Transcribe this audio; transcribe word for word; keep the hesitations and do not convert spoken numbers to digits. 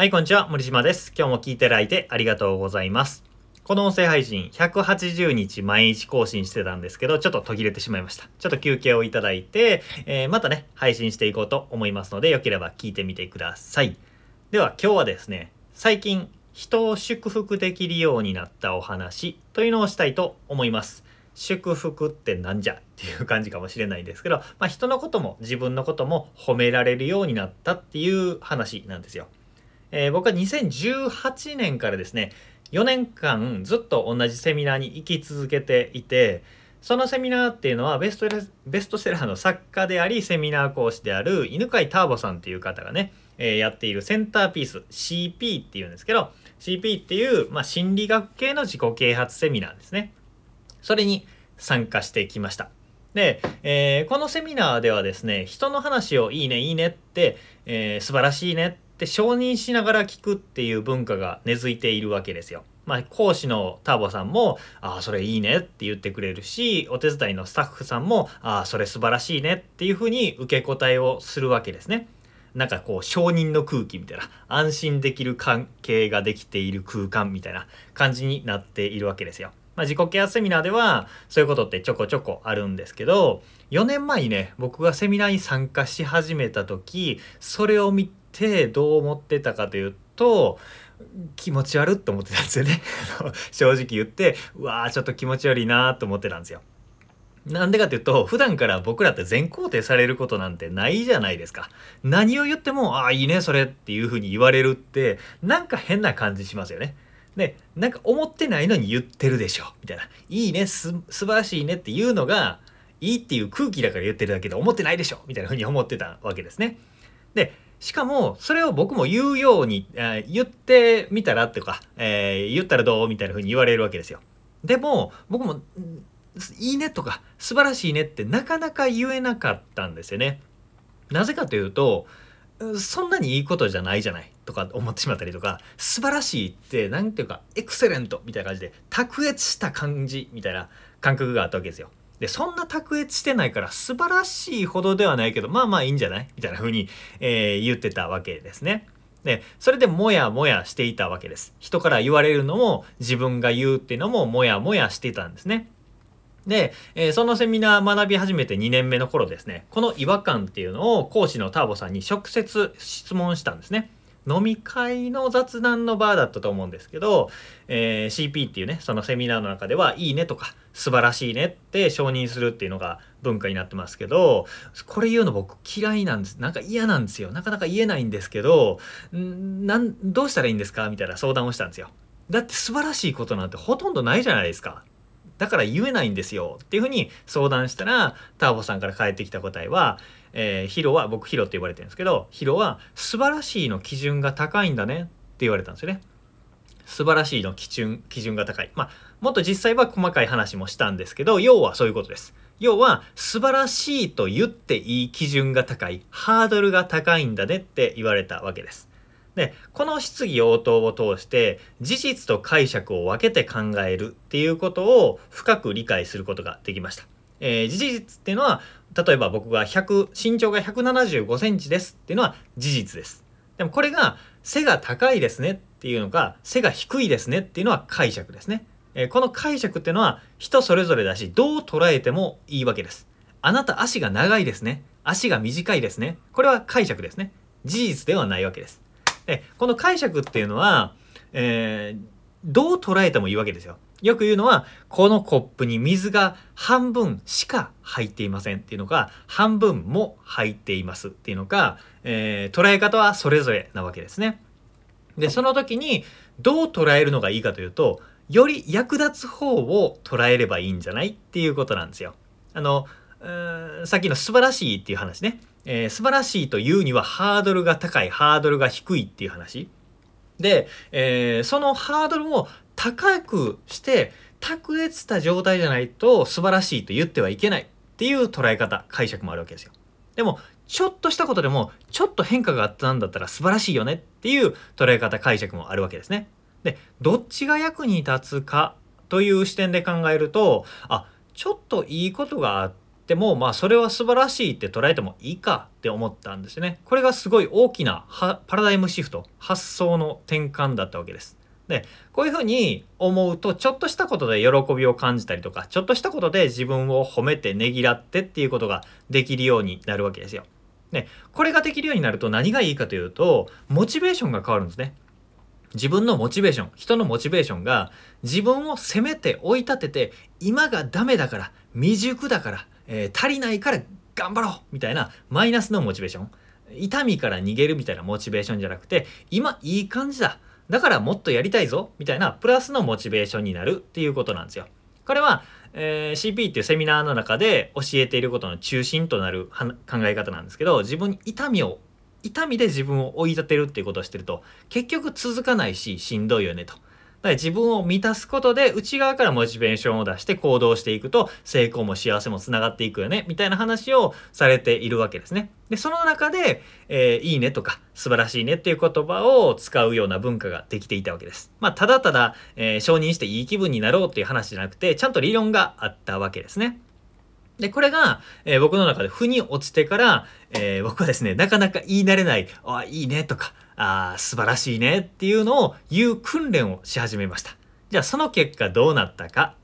はい、こんにちは。森島です。今日も聞いていただいてありがとうございます。この音声配信ひゃくはちじゅうにち毎日更新してたんですけど、ちょっと途切れてしまいました。ちょっと休憩をいただいて、えー、またね、配信していこうと思いますので、よければ聞いてみてください。では今日はですね、最近人を祝福できるようになったお話というのをしたいと思います。祝福ってなんじゃっていう感じかもしれないんですけど、まあ、人のことも自分のことも褒められるようになったっていう話なんですよ。えー、僕はにせんじゅうはちねんからですね、よねんかんずっと同じセミナーに行き続けていて、そのセミナーっていうのはベスト、ベストセラーの作家であり、セミナー講師である犬飼ターボさんっていう方がね、えー、やっているセンターピース シーピー っていうんですけど、シーピー っていう、まあ、心理学系の自己啓発セミナーですね。それに参加してきました。で、えー、このセミナーではですね、人の話をいいねいいねって、えー、素晴らしいねってで承認しながら聞くっていう文化が根付いているわけですよ。まあ、講師のターボさんも「ああそれいいね」って言ってくれるし、お手伝いのスタッフさんも「ああそれ素晴らしいね」っていうふうに受け答えをするわけですね。なんかこう承認の空気みたいな、安心できる関係ができている空間みたいな感じになっているわけですよ。まあ、自己啓発セミナーではそういうことってちょこちょこあるんですけど、よねんまえにね、僕がセミナーに参加し始めた時、それを見てってどう思ってたかというと、気持ち悪って思ってたんですよね正直言って、うわーちょっと気持ち悪いなと思ってたんですよ。なんでかというと、普段から僕らって全肯定されることなんてないじゃないですか。何を言ってもああいいねそれっていう風に言われるって、なんか変な感じしますよね。で、なんか思ってないのに言ってるでしょみたいな、いいねす素晴らしいねっていうのがいいっていう空気だから言ってるだけで、思ってないでしょみたいな風に思ってたわけですね。でしかもそれを僕も言うように、えー、言ってみたらとか、えー、言ったらどうみたいな風に言われるわけですよ。でも僕もいいねとか素晴らしいねってなかなか言えなかったんですよね。なぜかというと、そんなにいいことじゃないじゃないとか思ってしまったりとか、素晴らしいってなんていうかエクセレントみたいな感じで卓越した感じみたいな感覚があったわけですよ。で、そんな卓越してないから素晴らしいほどではないけど、まあまあいいんじゃないみたいな風に、えー、言ってたわけですね。で、それでもやもやしていたわけです。人から言われるのも自分が言うっていうのももやもやしてたんですね。で、えー、そのセミナー学び始めてにねんめの頃ですね、この違和感っていうのを講師のターボさんに直接質問したんですね。飲み会の雑談の場だったと思うんですけど、えー、シーピー っていうね、そのセミナーの中ではいいねとか素晴らしいねって承認するっていうのが文化になってますけど、これ言うの僕嫌いなんです。なんか嫌なんですよ。なかなか言えないんですけど、んなんどうしたらいいんですかみたいな相談をしたんですよ。だって素晴らしいことなんてほとんどないじゃないですか。だから言えないんですよっていうふうに相談したら、ターボさんから返ってきた答えは、えー、ヒロは、僕ヒロって呼ばれてるんですけど、ヒロは素晴らしいの基準が高いんだねって言われたんですよね。素晴らしいの基準、基準が高い。まあ、もっと実際は細かい話もしたんですけど、要はそういうことです。要は素晴らしいと言っていい基準が高い、ハードルが高いんだねって言われたわけです。で、この質疑応答を通して事実と解釈を分けて考えるっていうことを深く理解することができました。えー、事実っていうのは、例えば僕が身長がひゃくななじゅうごセンチですっていうのは事実です。でもこれが背が高いですねっていうのか、背が低いですねっていうのは解釈ですね。えー、この解釈っていうのは人それぞれだし、どう捉えてもいいわけです。あなた足が長いですね。足が短いですね。これは解釈ですね。事実ではないわけです。で、この解釈っていうのは、えー、どう捉えてもいいわけですよ。よく言うのは、このコップに水が半分しか入っていませんっていうのか、半分も入っていますっていうのか、えー、捉え方はそれぞれなわけですね。で、その時にどう捉えるのがいいかというと、より役立つ方を捉えればいいんじゃないっていうことなんですよ。あの、うーん、さっきの素晴らしいっていう話ね。えー、素晴らしいというにはハードルが高い、ハードルが低いっていう話。で、えー、そのハードルを高くして卓越した状態じゃないと素晴らしいと言ってはいけないっていう捉え方、解釈もあるわけですよ。でもちょっとしたことでもちょっと変化があったんだったら素晴らしいよねっていう捉え方、解釈もあるわけですね。で、どっちが役に立つかという視点で考えると、あ、ちょっといいことがあってでもまあそれは素晴らしいって捉えてもいいかって思ったんですね。これがすごい大きなパラダイムシフト、発想の転換だったわけです。で、こういうふうに思うとちょっとしたことで喜びを感じたりとか、ちょっとしたことで自分を褒めてねぎらってっていうことができるようになるわけですよ。で、これができるようになると何がいいかというと、モチベーションが変わるんですね。自分のモチベーション、人のモチベーションが自分を責めて追い立てて、今がダメだから、未熟だから、えー、足りないから頑張ろうみたいなマイナスのモチベーション、痛みから逃げるみたいなモチベーションじゃなくて、今いい感じだ、だからもっとやりたいぞみたいなプラスのモチベーションになるっていうことなんですよ。これは、えー、シーピー っていうセミナーの中で教えていることの中心となる考え方なんですけど、自分に痛みを痛みで自分を追い立てるっていうことをしてると結局続かないししんどいよねと。だから自分を満たすことで内側からモチベーションを出して行動していくと成功も幸せもつながっていくよねみたいな話をされているわけですね。で、その中で、えー、いいねとか素晴らしいねっていう言葉を使うような文化ができていたわけです。まあ、ただただ、えー、承認していい気分になろうっていう話じゃなくて、ちゃんと理論があったわけですね。で、これが、えー、僕の中で腑に落ちてから、えー、僕はですね、なかなか言い慣れない、あ、いいねとか、あ、素晴らしいねっていうのを言う訓練をし始めました。じゃあその結果どうなったか